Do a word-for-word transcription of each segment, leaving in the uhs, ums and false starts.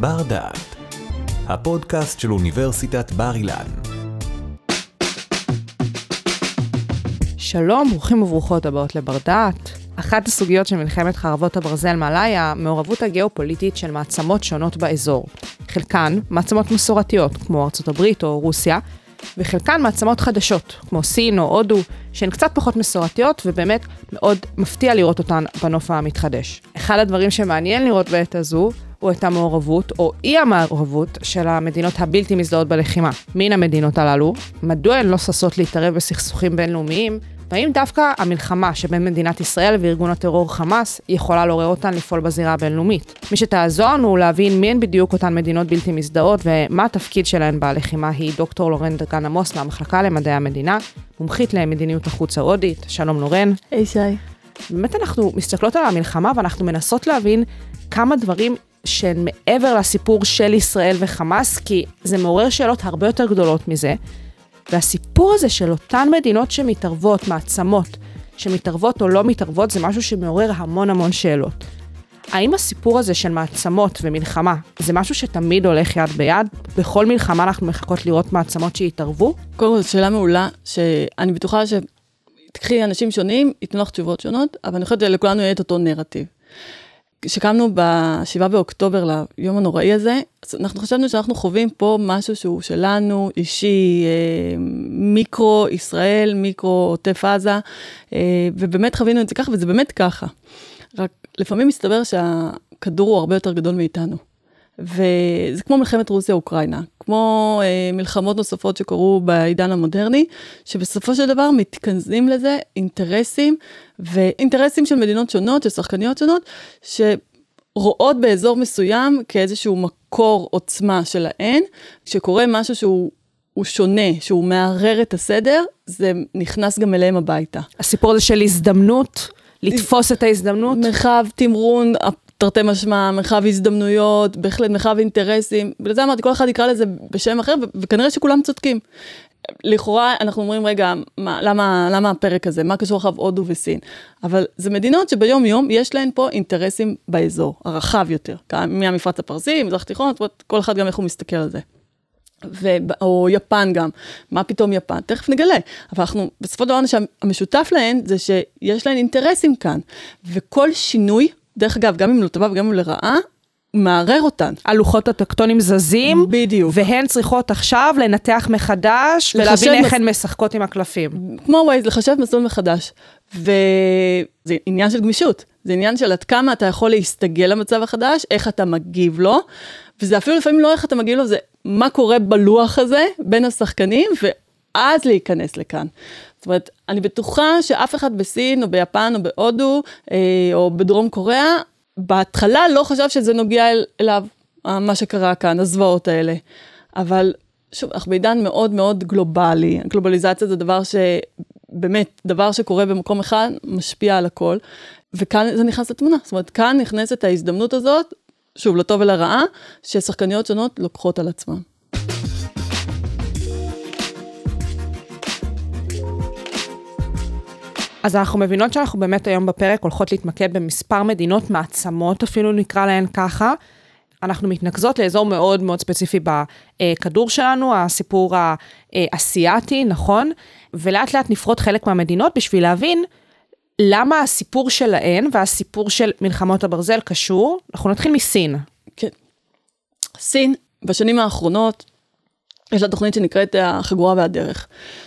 בר דעת, הפודקאסט של אוניברסיטת בר אילן. שלום, ברוכים וברוכות הבאות לבר דעת. אחת הסוגיות של מלחמת חרבות הברזל מעלה היא המעורבות הגיאופוליטית של מעצמות שונות באזור. חלקן מעצמות מסורתיות, כמו ארצות הברית או רוסיה, וחלקן מעצמות חדשות, כמו סין או הודו, שהן קצת פחות מסורתיות, ובאמת מאוד מפתיע לראות אותן בנוף המתחדש. אחד הדברים שמעניין לראות בעת הזו, הוא את המעורבות, או אי המעורבות, של המדינות הבלתי מזדהות בלחימה. מן המדינות הללו, מדוע הן לא ששות להתערב בסכסוכים בינלאומיים, והאם דווקא המלחמה שבין מדינת ישראל וארגון הטרור חמאס יכולה לעורר אותן לפעול בזירה הבינלאומית. מי שתעזרנו הוא להבין מי הן בדיוק אותן מדינות בלתי מזדהות ומה התפקיד שלהן בלחימה היא דוקטור לורן דגן עמוס מהמחלקה למדעי המדינה, מומחית למדיניות החוץ ההודית. שלום לורן. היי שי. באמת אנחנו מסתכלות על המלחמה ואנחנו מנסות להבין כמה דברים שהן מעבר לסיפור של ישראל וחמאס, כי זה מעורר שאלות הרבה יותר גדולות מזה. והסיפור הזה של אותן מדינות שמתערבות, מעצמות, שמתערבות או לא מתערבות, זה משהו שמעורר המון המון שאלות. האם הסיפור הזה של מעצמות ומלחמה, זה משהו שתמיד הולך יד ביד? בכל מלחמה אנחנו מחכות לראות מעצמות שהתערבו? קודם כל, זו שאלה מעולה, שאני בטוחה שתקחי אנשים שונים, ייתנו לך תשובות שונות, אבל אני חושבת שלכולנו יהיה את אותו נרטיב. כשקמנו בשבעה באוקטובר ליום הנוראי הזה, אנחנו חשבנו שאנחנו חווים פה משהו שהוא שלנו, אישי, אה, מיקרו ישראל, מיקרו עוטף עזה, אה, ובאמת חווינו את זה ככה, וזה באמת ככה. רק לפעמים מסתבר שהכדור הוא הרבה יותר גדול מאיתנו. וזה כמו מלחמת רוסיה-אוקראינה, כמו אה, מלחמות נוספות שקורו בעידן המודרני, שבסופו של דבר מתכנסים לזה אינטרסים, ואינטרסים של מדינות שונות, של שחקניות שונות, שרואות באזור מסוים כאיזשהו מקור עוצמה שלהן, כשקורה משהו שהוא הוא שונה, שהוא מערער את הסדר, זה נכנס גם אליהם הביתה. הסיפור הזה של הזדמנות, לתפוס את ההזדמנות. מרחב תמרון, תרתי משמע, מרחב הזדמנויות, בהחלט מרחב אינטרסים, ולזה אמרתי, כל אחד יקרא לזה בשם אחר, ו- וכנראה שכולם צודקים. לכאורה אנחנו אומרים, רגע, מה, למה, למה הפרק הזה? מה קשור חב הודו וסין? אבל זה מדינות שביום יום יש להן פה אינטרסים באזור, הרחב יותר, מהמפרץ הפרסי, מזרח תיכון, כל אחד גם איך הוא מסתכל על זה. ו- או יפן גם, מה פתאום יפן? תכף נגלה, אבל אנחנו, בסופו של דבר, המשותף להן זה שיש להן אינטרסים כאן, וכל שינוי דרך אגב, גם אם לטובה וגם אם לרעה, מערער אותן. הלוחות הטקטונים זזים, בדיוק. והן צריכות עכשיו לנתח מחדש, ולהבין איך מס... הן משחקות עם הקלפים. כמו ווייז, לחשב מסלול מחדש. וזה עניין של גמישות. זה עניין של עד כמה אתה יכול להסתגל למצב החדש, איך אתה מגיב לו, וזה אפילו לפעמים לא איך אתה מגיב לו, זה מה קורה בלוח הזה, בין השחקנים, ואז להיכנס לכאן. זאת אומרת, אני בטוחה שאף אחד בסין, או ביפן, או בהודו, או בדרום קוריאה, בהתחלה לא חשב שזה נוגע אליו, מה שקרה כאן, הזוועות האלה. אבל, שוב, אנחנו בעידן מאוד מאוד גלובלי. גלובליזציה זה דבר שבאמת, דבר שקורה במקום אחד, משפיע על הכל. וכאן זה נכנס לתמונה. זאת אומרת, כאן נכנסת ההזדמנות הזאת, שוב, לטוב ולרעה, ששחקניות שונות לוקחות על עצמם. אז אנחנו מבינות שאנחנו באמת היום בפרק הולכות להתמקד במספר מדינות מעצמות, אפילו נקרא להן ככה. אנחנו מתנקזות לאזור מאוד מאוד ספציפי בכדור שלנו, הסיפור האסיאתי, נכון? ולאט לאט נפרוט חלק מהמדינות בשביל להבין למה הסיפור שלהן והסיפור של מלחמות הברזל קשור. אנחנו נתחיל מסין. כן. סין, בשנים האחרונות, יש לה תוכנית שנקראת החגורה והדרך.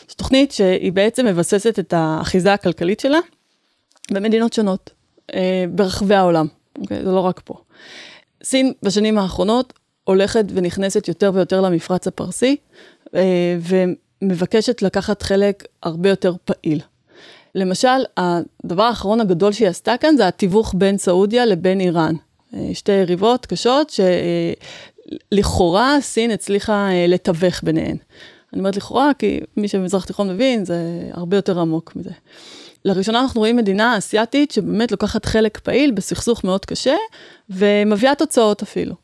זו תוכנית שהיא בעצם מבססת את האחיזה הכלכלית שלה במדינות שונות, ברחבי העולם. אוקיי? זה לא רק פה. סין בשנים האחרונות הולכת ונכנסת יותר ויותר למפרץ הפרסי, ומבקשת לקחת חלק הרבה יותר פעיל. למשל, הדבר האחרון הגדול שהיא עשתה כאן, זה התיווך בין סעודיה לבין איראן. שתי יריבות קשות ש... לכאורה סין הצליחה לתווך ביניהן. אני אומרת לכאורה, כי מי שבמזרח תיכון מבין, זה הרבה יותר עמוק מזה. לראשונה אנחנו רואים מדינה אסיאתית, שבאמת לוקחת חלק פעיל בסכסוך מאוד קשה, ומביאה תוצאות אפילו.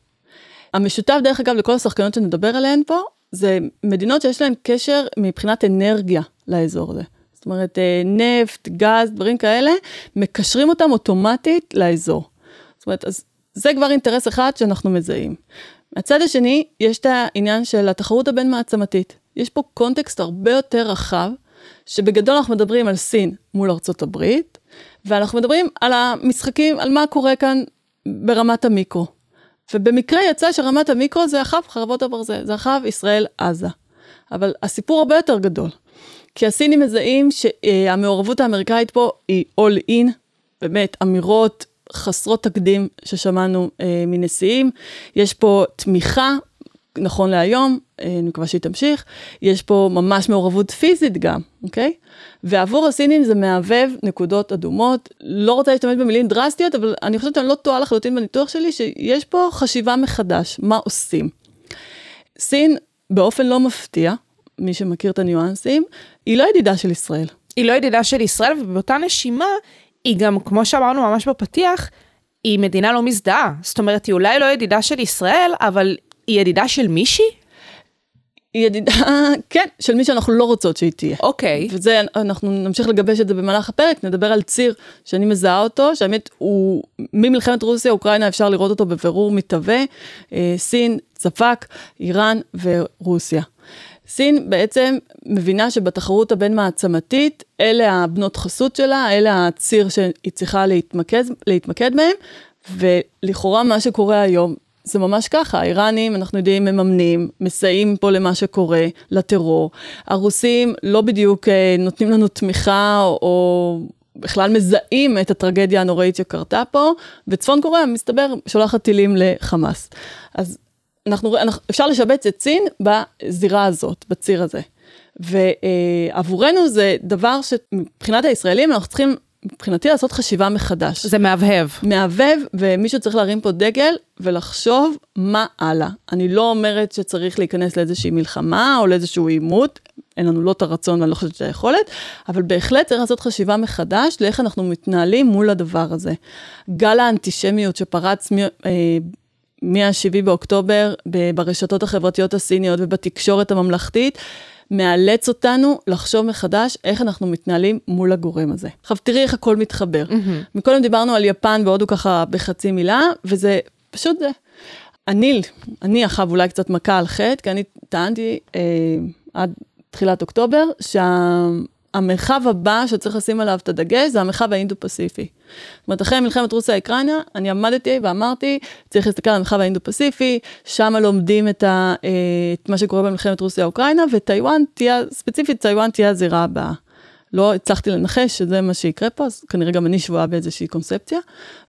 המשותף דרך אגב לכל השחקניות שנדבר עליהן פה, זה מדינות שיש להן קשר מבחינת אנרגיה לאזור הזה. זאת אומרת, נפט, גז, דברים כאלה, מקשרים אותם אוטומטית לאזור. זאת אומרת, אז זה כבר אינטרס אחד שאנחנו מזהים. הצד השני, יש את העניין של התחרות הבין מעצמתית. יש פה קונטקסט הרבה יותר רחב, שבגדול אנחנו מדברים על סין מול ארצות הברית, ואנחנו מדברים על המשחקים, על מה קורה כאן ברמת המיקרו. ובמקרה יצא שרמת המיקרו זה החב חרבות הברזל, זה החב ישראל עזה. אבל הסיפור הרבה יותר גדול. כי הסינים מזהים שהמעורבות האמריקאית פה היא all in, באמת אמירות חסרות תקדים ששמענו אה, מנשיאים. יש פה תמיכה, נכון להיום, אה, אני מקווה שהיא תמשיך, יש פה ממש מעורבות פיזית גם, אוקיי? ועבור הסינים זה מעבב נקודות אדומות, לא רוצה להשתמש במילים דרסטיות, אבל אני חושבת שאני לא טועה לחלוטין בניתוח שלי, שיש פה חשיבה מחדש, מה עושים. סין באופן לא מפתיע, מי שמכיר את הניואנסים, היא לא ידידה של ישראל. היא לא ידידה של ישראל, ובאותה נשימה, היא גם, כמו שאמרנו ממש בפתיח, היא מדינה לא מזדהה. זאת אומרת, היא אולי לא ידידה של ישראל, אבל היא ידידה של מישהי? היא ידידה, כן, של מי שאנחנו לא רוצות שהיא תהיה. אוקיי. וזה, אנחנו נמשיך לגבש את זה במהלך הפרק, נדבר על ציר שאני מזהה אותו, שהאמת הוא, ממלחמת רוסיה, אוקראינה, אפשר לראות אותו בבירור מתהווה, סין, צפק, איראן ורוסיה. סין בעצם מבינה שבתחרות הבין מעצמתית, אלה הבנות חסות שלה, אלה הציר שהיא צריכה להתמקד, להתמקד מהם, ולכאורה מה שקורה היום, זה ממש ככה, האיראנים, אנחנו יודעים, מממנים, מסייעים פה למה שקורה, לטרור, הרוסים לא בדיוק נותנים לנו תמיכה, או, או בכלל מזהים את הטרגדיה הנוראית שקרתה פה, וצפון קוריאה, מסתבר, שולחת טילים לחמאס. אז אנחנו, אנחנו, אפשר לשבץ את סין בזירה הזאת, בציר הזה. ועבורנו זה דבר שמבחינת הישראלים אנחנו צריכים, מבחינתי, לעשות חשיבה מחדש. זה מהבהב. מהבהב, ומישהו צריך להרים פה דגל ולחשוב מה הלאה. אני לא אומרת שצריך להיכנס לאיזושהי מלחמה או לאיזשהו עימות, אין לנו לא את הרצון ואני לא חושבת את היכולת, אבל בהחלט צריך לעשות חשיבה מחדש לאיך אנחנו מתנהלים מול הדבר הזה. גל האנטישמיות שפרץ מי... מה-שבעה באוקטובר, ברשתות החברתיות הסיניות ובתקשורת הממלכתית, מאלץ אותנו לחשוב מחדש איך אנחנו מתנהלים מול הגורם הזה. עכשיו, תראי איך הכל מתחבר. Mm-hmm. מקודם דיברנו על יפן והודו ככה בחצי מילה, וזה פשוט זה. אני, אני אחב אולי קצת מכה על חטא, כי אני טענתי אה, עד תחילת אוקטובר, שה... המרחב הבא שצריך לשים עליו את הדגש, זה המרחב האינדו-פסיפי. זאת אומרת, אחרי מלחמת רוסיה-אוקראינה, אני עמדתי ואמרתי, צריך להסתכל על המרחב האינדו-פסיפי, שם לומדים את, ה, את מה שקורה במלחמת רוסיה-אוקראינה, וטיואן תהיה, ספציפית טיואן תהיה הזירה הבאה. לא הצלחתי לנחש שזה מה שיקרה פה, אז כנראה גם אני שבועה באיזושהי קונספציה,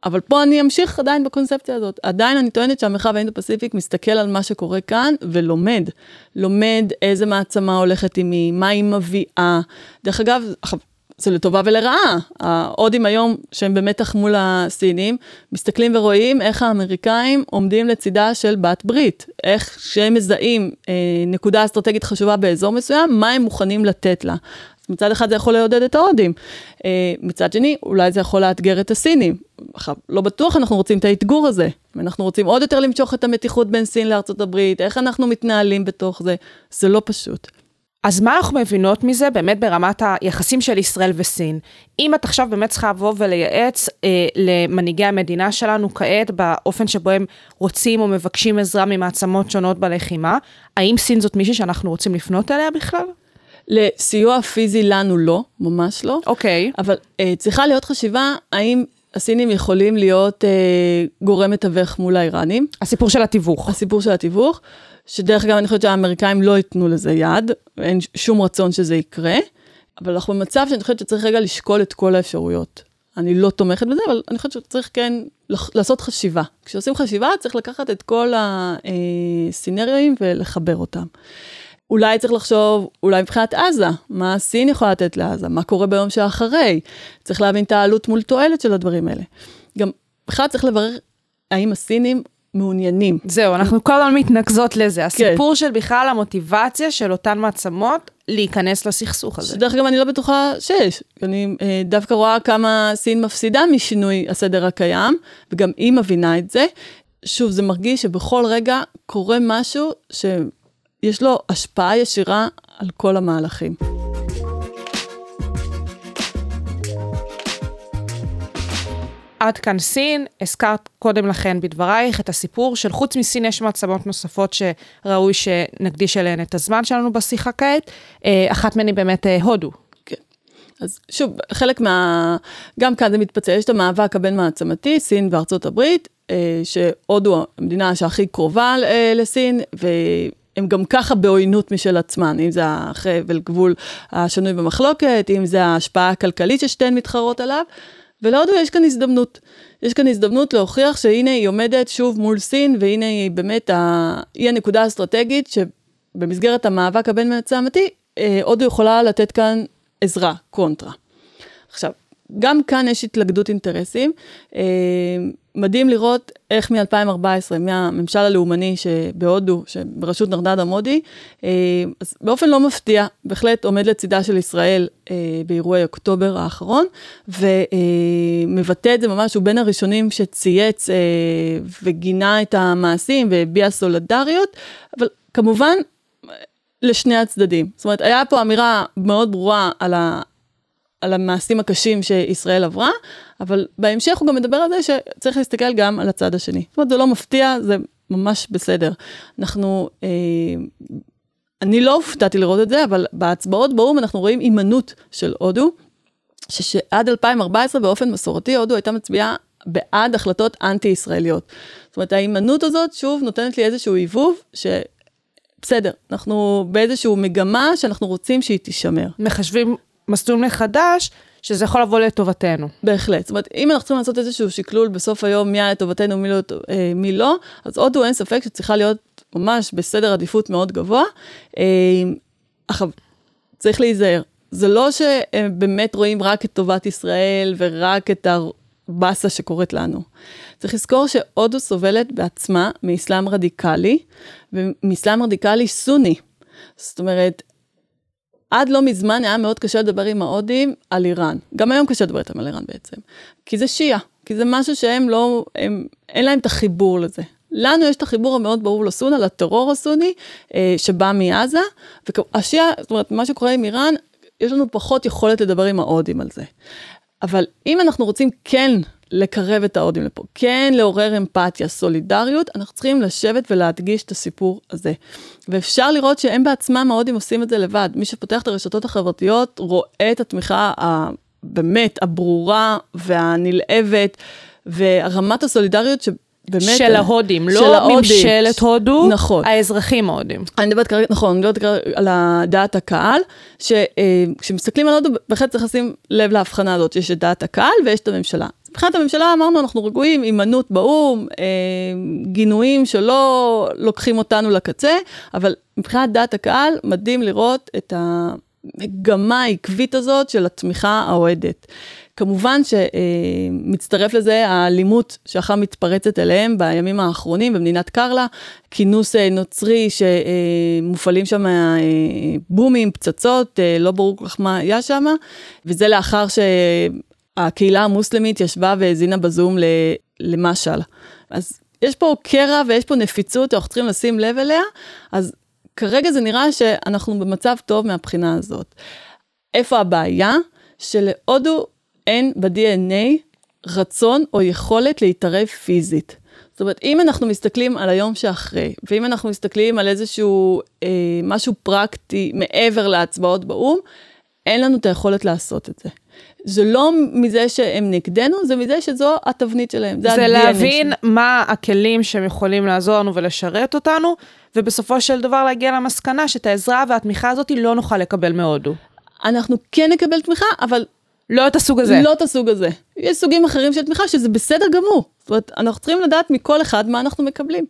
אבל פה אני אמשיך עדיין בקונספציה הזאת. עדיין אני טוענת שהמרחב האינדו-פסיפיק מסתכל על מה שקורה כאן ולומד. לומד איזה מעצמה הולכת עם היא, מה היא מביאה. דרך אגב, זה לטובה ולרעה. ההודים היום שהם במתח מול הסינים, מסתכלים ורואים איך האמריקאים עומדים לצידה של בת ברית, איך שהם מזהים נקודה אסטרטגית חשובה באזור מסוים, מה הם מוכנים לתת לה. מצד אחד זה יכול לעודד את ההודים, מצד שני אולי זה יכול לאתגר את הסינים, לא בטוח אנחנו רוצים את ההתגור הזה, אנחנו רוצים עוד יותר למשוך את המתיחות בין סין לארצות הברית, איך אנחנו מתנהלים בתוך זה, זה לא פשוט. אז מה אנחנו מבינות מזה באמת ברמת היחסים של ישראל וסין? אם את עכשיו באמת צריכה לבוא ולייעץ אה, למנהיגי המדינה שלנו כעת, באופן שבו הם רוצים או מבקשים עזרה ממעצמות שונות בלחימה, האם סין זאת מישהי שאנחנו רוצים לפנות אליה בכלל? לסיוע פיזי לנו לא, ממש לא. אוקיי. אבל אה, צריכה להיות חשיבה, האם הסינים יכולים להיות אה, גורם מתווך מול האיראנים? הסיפור של התיווך. הסיפור של התיווך, שדרך אגב אני חושבת שהאמריקאים לא ייתנו לזה יד, אין שום רצון שזה יקרה, אבל אנחנו במצב שאני חושבת שצריך רגע לשקול את כל האפשרויות. אני לא תומכת בזה, אבל אני חושבת שצריך כן לח... לעשות חשיבה. כשעושים חשיבה צריך לקחת את כל הסינריואים ולחבר אותם. אולי צריך לחשוב, אולי מבחינת עזה, מה הסין יכולה לתת לעזה, מה קורה ביום שאחרי, צריך להבין את העלות מול תועלת של הדברים האלה. גם בכלל צריך לברר האם הסינים מעוניינים. זהו, אנחנו כל הזמן מתנקזות לזה, הסיפור של בכלל המוטיבציה של אותן מעצמות, להיכנס לסכסוך הזה. שדרך גם אני לא בטוחה שיש, אני דווקא רואה כמה סין מפסידה משינוי הסדר הקיים, וגם היא מבינה את זה, שוב זה מרגיש שבכל רגע קורה משהו ש... יש לו השפעה ישירה על כל המהלכים. עד כאן סין, הזכרת קודם לכן בדברייך את הסיפור של חוץ מסין יש מעצמות נוספות שראוי שנקדיש אליהן את הזמן שלנו בשיחה כעת, אחת מהן היא באמת הודו. כן, אז שוב, חלק מה... גם כאן זה מתפצל, יש את המאבק הבין מעצמתי, סין וארצות הברית, שהודו המדינה שהכי קרובה לסין, ו... הם גם ככה בעוינות משל עצמן, אם זה החבל גבול השנוי במחלוקת, אם זה ההשפעה הכלכלית ששתיהן מתחרות עליו, ולהודו יש כאן הזדמנות, יש כאן הזדמנות להוכיח שהנה היא עומדת שוב מול סין, והנה היא באמת, ה... היא הנקודה האסטרטגית, שבמסגרת המאבק הבין-מעצמתי, הודו יכולה לתת כאן עזרה, קונטרה. עכשיו, גם כאן יש התלכדות אינטרסים, מדהים לראות איך מ-אלפיים וארבע עשרה, מהממשל הלאומני שבהודו, שבראשות נרנדרה מודי, אז באופן לא מפתיע, בהחלט עומד לצידה של ישראל באירועי אוקטובר האחרון, ומבטא את זה ממש, הוא בין הראשונים שצייץ וגינה את המעשים, והביע סולדריות, אבל כמובן לשני הצדדים. זאת אומרת, היה פה אמירה מאוד ברורה על ה... על המעשים הקשים שישראל עברה, אבל בהמשך הוא גם מדבר על זה שצריך להסתכל גם על הצד השני. זאת אומרת, זה לא מפתיע, זה ממש בסדר. אנחנו, אה, אני לא הופתעתי לראות את זה, אבל בהצבעות באום אנחנו רואים אימנות של הודו, שעד אלפיים וארבע עשרה באופן מסורתי, הודו הייתה מצביעה בעד החלטות אנטי-ישראליות. זאת אומרת, האימנות הזאת שוב נותנת לי איזשהו עיבוב ש... בסדר, אנחנו באיזשהו מגמה שאנחנו רוצים שהיא תישמר. מחשבים... מסלול מחדש, שזה יכול לבוא לטובתנו. בהחלט. זאת אומרת, אם אנחנו צריכים לעשות איזשהו שקלול בסוף היום, מי לטובתנו, מי לא, מי לא, אז הודו אין ספק שצריכה להיות ממש בסדר עדיפות מאוד גבוה. עכשיו, צריך להיזהר. זה לא שבאמת רואים רק את טובת ישראל, ורק את הבאסה שקורית לנו. צריך לזכור שהודו סובלת בעצמה מאסלאם רדיקלי, ומאסלאם רדיקלי סוני. זאת אומרת, עד לא מזמן היה מאוד קשה לדבר עם ההודים על איראן. גם היום קשה לדבר איתם על איראן בעצם. כי זה שיעה. כי זה משהו שהם לא, הם, אין להם את החיבור לזה. לנו יש את החיבור המאוד ברור לסונה, לטרור הסוני, אה, שבא מעזה. והשיעה, זאת אומרת, מה שקורה עם איראן, יש לנו פחות יכולת לדבר עם ההודים על זה. אבל אם אנחנו רוצים כן לקרב את ההודים לפה, כן לעורר אמפתיה, סולידריות, אנחנו צריכים לשבת ולהדגיש את הסיפור הזה. ואפשר לראות שהם בעצמם, ההודים עושים את זה לבד. מי שפותח את הרשתות החברתיות, רואה את התמיכה הבאמת, הברורה והנלהבת, והרמת הסולידריות שבאמת... של ההודים, לא ממשלת הודו, נכון. האזרחים ההודים. אני מדברת כרגע, נכון, אני מדברת כרגע על דעת הקהל, שכשמסתכלים על הודו, בהחלט צריך לשים לב להבחנה הזאת, שיש את דעת הקהל ויש את הממשלה. מבחינת הממשלה אמרנו, אנחנו רגועים, אימנות באום, אה, גינויים שלא לוקחים אותנו לקצה, אבל מבחינת דעת הקהל, מדהים לראות את המגמה העקבית הזאת של התמיכה האוהדת. כמובן שמצטרף לזה האלימות שאחר מתפרצת אליהם בימים האחרונים, במדינת קרלה, כינוס נוצרי שמופעלים שם בומים, פצצות, לא ברור כך מה היה שם, וזה לאחר ש... הקהילה המוסלמית ישבה והזינה בזום למשל. אז יש פה קרע ויש פה נפיצות, אנחנו צריכים לשים לב אליה, אז כרגע זה נראה שאנחנו במצב טוב מהבחינה הזאת. איפה הבעיה? שלהודו אין ב-די אן איי רצון או יכולת להתערב פיזית. זאת אומרת, אם אנחנו מסתכלים על היום שאחרי, ואם אנחנו מסתכלים על איזשהו אה, משהו פרקטי מעבר להצבעות באום, אין לנו את היכולת לעשות את זה. זה לא מזה שהם נגדנו, זה מזה שזו התבנית שלהם. זה, זה להבין שלהם. מה הכלים שהם יכולים לעזור לנו ולשרת אותנו, ובסופו של דבר להגיע למסקנה שאת העזרה והתמיכה הזאת לא נוכל לקבל מהודו. אנחנו כן נקבל תמיכה, אבל... לא את הסוג הזה. לא את הסוג הזה. יש סוגים אחרים של תמיכה שזה בסדר גמור. זאת אומרת, אנחנו צריכים לדעת מכל אחד מה אנחנו מקבלים.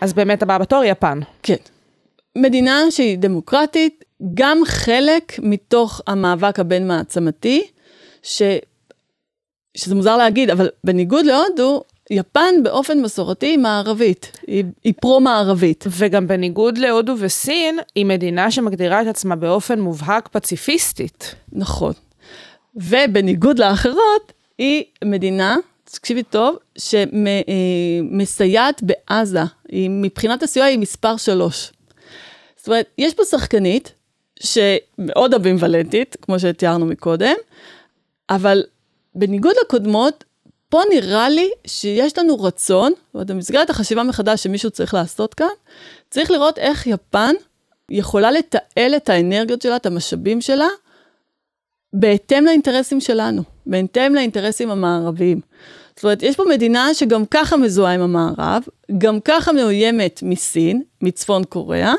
אז באמת הבא בתור יפן. כן. מדינה שהיא דמוקרטית, גם חלק מתוך המאבק הבין מעצמתי, ש... שזה מוזר להגיד, אבל בניגוד להודו, יפן באופן מסורתי היא מערבית, היא, היא פרו-מערבית. וגם בניגוד להודו וסין, היא מדינה שמגדירה את עצמה באופן מובהק פציפיסטית. נכון. ובניגוד לאחרות, היא מדינה... תקשיבי טוב, שמסייעת בעזה, מבחינת הסיוע היא מספר שלוש. זאת אומרת, יש פה שחקנית, שמאוד אמביוולנטית, כמו שתיארנו מקודם, אבל בניגוד לקודמות, פה נראה לי שיש לנו רצון, במסגרת החשיבה מחדש שמישהו צריך לעשות כאן, צריך לראות איך יפן יכולה לתעל את האנרגיות שלה, את המשאבים שלה, בהתאם לאינטרסים שלנו, בהתאם לאינטרסים המערביים. זאת אומרת, יש פה מדינה שגם ככה מזוהה עם המערב, גם ככה מאוימת מסין, מצפון קוריאה,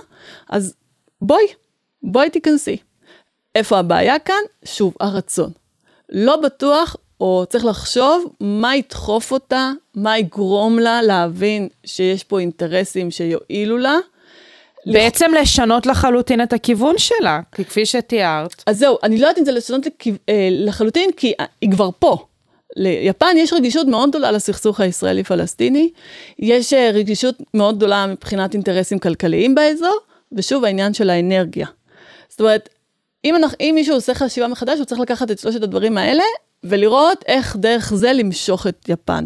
אז בואי, בואי תיכנסי. איפה הבעיה כאן? שוב, הרצון. לא בטוח, או צריך לחשוב מה ידחוף אותה, מה יגרום לה להבין שיש פה אינטרסים שיועילו לה. בעצם לשנות לחלוטין את הכיוון שלה, כפי שתיארת. אז זהו, אני לא יודעת אם זה לשנות לחלוטין, כי היא כבר פה. ליפן יש רגישות מאוד גדולה לסכסוך הישראלי-פלסטיני, יש רגישות מאוד גדולה מבחינת אינטרסים כלכליים באזור, ושוב העניין של האנרגיה. זאת אומרת, אם, אנחנו, אם מישהו עושה חשיבה מחדש, הוא צריך לקחת את שלושת הדברים האלה, ולראות איך דרך זה למשוך את יפן.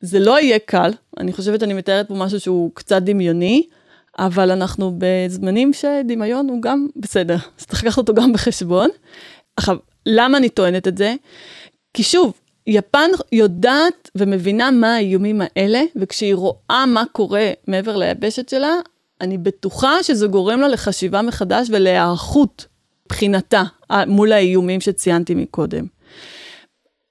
זה לא יהיה קל, אני חושבת אני מתארת פה משהו שהוא קצת דמיוני, אבל אנחנו בזמנים שדמיון הוא גם בסדר, אז צריך לקחת אותו גם בחשבון. עכשיו, למה אני טוענת את זה? כי שוב, יפן יודעת ומבינה מה האיומים האלה, וכשהיא רואה מה קורה מעבר ליבשת שלה, אני בטוחה שזה גורם לה לחשיבה מחדש ולהערכות בחינתה מול האיומים שציינתי מקודם.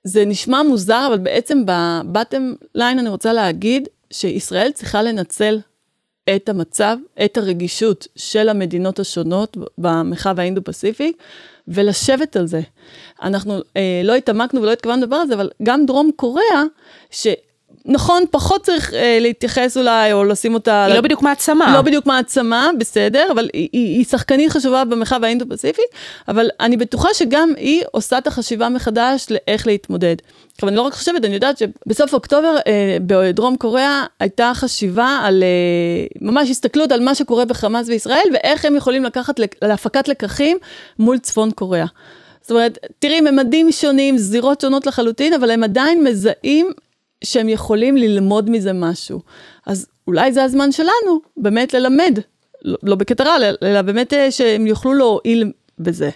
זה נשמע מוזר, אבל בעצם בבטם ליין אני רוצה להגיד שישראל צריכה לנצל את המצב, את הרגישות של המדינות השונות במרחב האינדו-פסיפיק, ולשבת על זה. אנחנו אה, לא התעמקנו ולא התכוונו לדבר על זה, אבל גם דרום קוריאה, שנכון, פחות צריך אה, להתייחס אולי, או לשים אותה... היא לא בדיוק מעצמה. לא בדיוק מעצמה, בסדר, אבל היא, היא, היא שחקנית חשובה במרחב האינדו-פסיפיק, אבל אני בטוחה שגם היא עושה את החשיבה מחדש לאיך להתמודד. אבל אני לא רק חושבת, אני יודעת שבסוף אוקטובר, אה, בדרום קוריאה, הייתה חשיבה על, אה, ממש הסתכלות על מה שקורה בחמאס וישראל, ואיך הם יכולים לקחת, להפקת לקחים מול צפון קוריאה. זאת אומרת, תראי, ממדים שונים, זירות שונות לחלוטין, אבל הם עדיין מזהים שהם יכולים ללמוד מזה משהו. אז אולי זה הזמן שלנו, באמת ללמד, לא, לא בקטרה, אלא באמת שהם יוכלו להועיל בזה.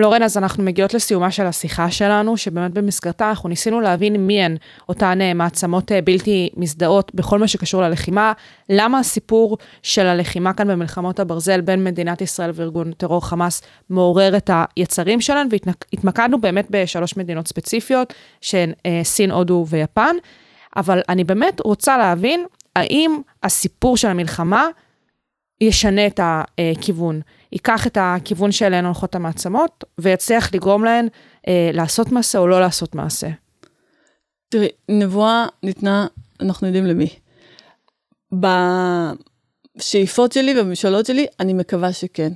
לורן, אז אנחנו מגיעות לסיומה של השיחה שלנו, שבאמת במסגרתה אנחנו ניסינו להבין מי הן אותן מעצמות בלתי מזדהות בכל מה שקשור ללחימה, למה הסיפור של הלחימה כאן במלחמות הברזל בין מדינת ישראל וארגון טרור חמאס מעורר את היצרים שלנו, והתמקדנו באמת בשלוש מדינות ספציפיות, שהן סין, הודו ויפן, אבל אני באמת רוצה להבין האם הסיפור של המלחמה ישנה את הכיוון. ייקח את הכיוון שאליהן הולכות המעצמות, ויצליח לגרום להן אה, לעשות מעשה או לא לעשות מעשה. תראי, נבואה ניתנה, אנחנו יודעים למי. בשאיפות שלי ובמשאלות שלי, אני מקווה שכן.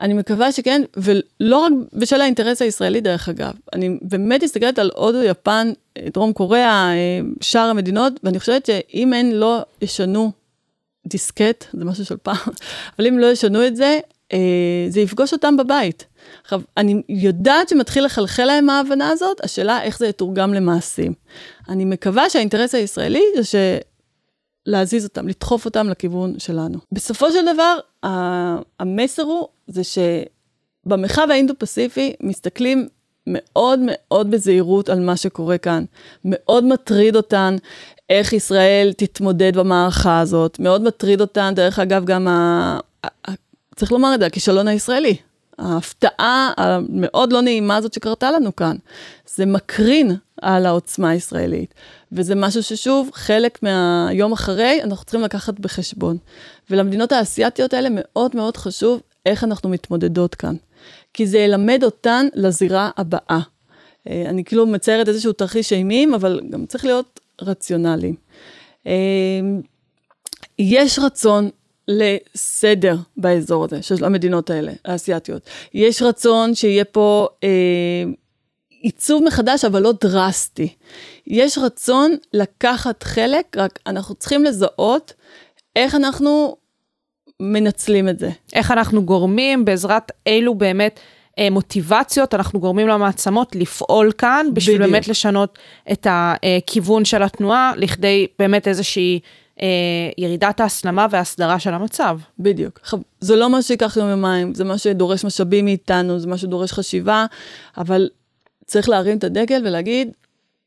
אני מקווה שכן, ולא רק בשל האינטרס הישראלי דרך אגב. אני באמת הסתכלת על הודו, יפן, דרום קוריאה, שאר המדינות, ואני חושבת שאם הן לא ישנו דיסקט, זה משהו של פעם, אבל אם לא ישנו את זה, זה יפגוש אותם בבית. עכשיו, אני יודעת שמתחיל לחלחל להם ההבנה הזאת, השאלה איך זה יתורגם למעשים. אני מקווה שהאינטרס הישראלי זה להזיז אותם, לדחוף אותם לכיוון שלנו. בסופו של דבר, המסר הוא זה שבמרחב האינדו-פסיפי מסתכלים מאוד מאוד בזהירות על מה שקורה כאן. מאוד מטריד אותן איך ישראל תתמודד במערכה הזאת. מאוד מטריד אותן, דרך אגב, גם ה... צריך לומר את זה, הכישלון הישראלי, ההפתעה המאוד לא נעימה הזאת שקרתה לנו כאן, זה מקרין על העוצמה הישראלית, וזה משהו ששוב, חלק מהיום אחרי, אנחנו צריכים לקחת בחשבון, ולמדינות האסייתיות האלה מאוד מאוד חשוב, איך אנחנו מתמודדות כאן, כי זה ילמד אותן לזירה הבאה, אני כאילו מציירת איזשהו תרחיש אימים, אבל גם צריך להיות רציונליים, יש רצון, לסדר באזור הזה, של המדינות האלה, האסייתיות. יש רצון שיהיה פה אה, עיצוב מחדש, אבל לא דרסטי. יש רצון לקחת חלק, רק אנחנו צריכים לזהות איך אנחנו מנצלים את זה. איך אנחנו גורמים בעזרת אילו באמת מוטיבציות, אנחנו גורמים למעצמות לפעול כאן, בשביל בדיוק. באמת לשנות את הכיוון של התנועה, לכדי באמת איזושהי ירידת ההסלמה וההסדרה של המצב. בדיוק. זה לא מה שיקח יום יומיים, זה מה שדורש משאבים מאיתנו, זה מה שדורש חשיבה, אבל צריך להרים את הדגל ולהגיד,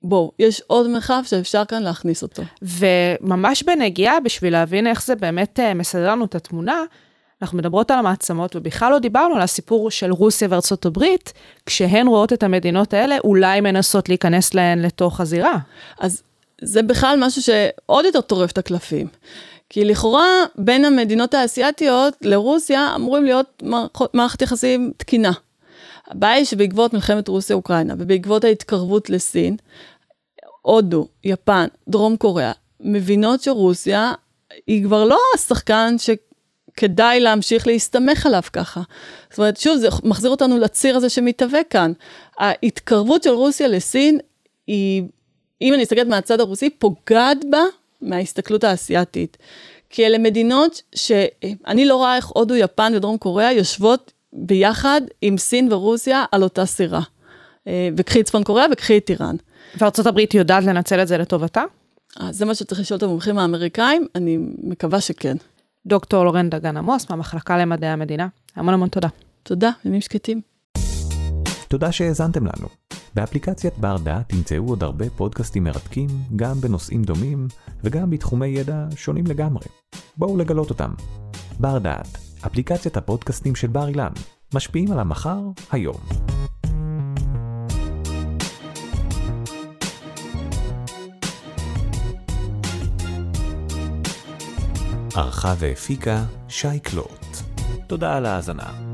בואו, יש עוד מרחב שאפשר כאן להכניס אותו. וממש בנגיעה, בשביל להבין איך זה באמת מסדר לנו את התמונה, אנחנו מדברות על המעצמות, ובכלל לא דיברנו על הסיפור של רוסיה וארצות הברית, כשהן רואות את המדינות האלה, אולי מנסות להיכנס להן לתוך הזירה. אז זה בכלל משהו שעוד יותר טורף את הקלפים. כי לכאורה, בין המדינות האסיאטיות לרוסיה, אמורים להיות מערכת יחסים תקינה. הבעיה שבעקבות מלחמת רוסיה-אוקראינה, ובעקבות ההתקרבות לסין, הודו, יפן, דרום קוריאה, מבינות שרוסיה היא כבר לא השחקן שכדאי להמשיך להסתמך עליו ככה. זאת אומרת, שוב, זה מחזיר אותנו לציר הזה שמתהווה כאן. ההתקרבות של רוסיה לסין היא, אם אני אסתכלת מהצד הרוסי, פוגעת בה מההסתכלות האסיאטית. כי אלה מדינות שאני לא רואה איך הודו, יפן ודרום קוריאה יושבות ביחד עם סין ורוסיה על אותה סירה. וקחי צפון קוריאה וקחי את איראן. וארצות הברית יודעת לנצל את זה לטובתה? זה מה שצריך לשאול את המומחים האמריקאים, אני מקווה שכן. דוקטור לורן דגן עמוס, מהמחלקה למדעי המדינה. המון המון תודה. תודה, ימים שקטים. תודה שהאזנתם לנו. באפליקציית בר דעת תמצאו עוד הרבה פודקאסטים מרתקים, גם בנושאים דומים, וגם בתחומי ידע שונים לגמרי. בואו לגלות אותם. בר דעת, אפליקציית הפודקאסטים של בר אילן, משפיעים על המחר היום. ערכה והפיקה שי קלוט. תודה על ההאזנה.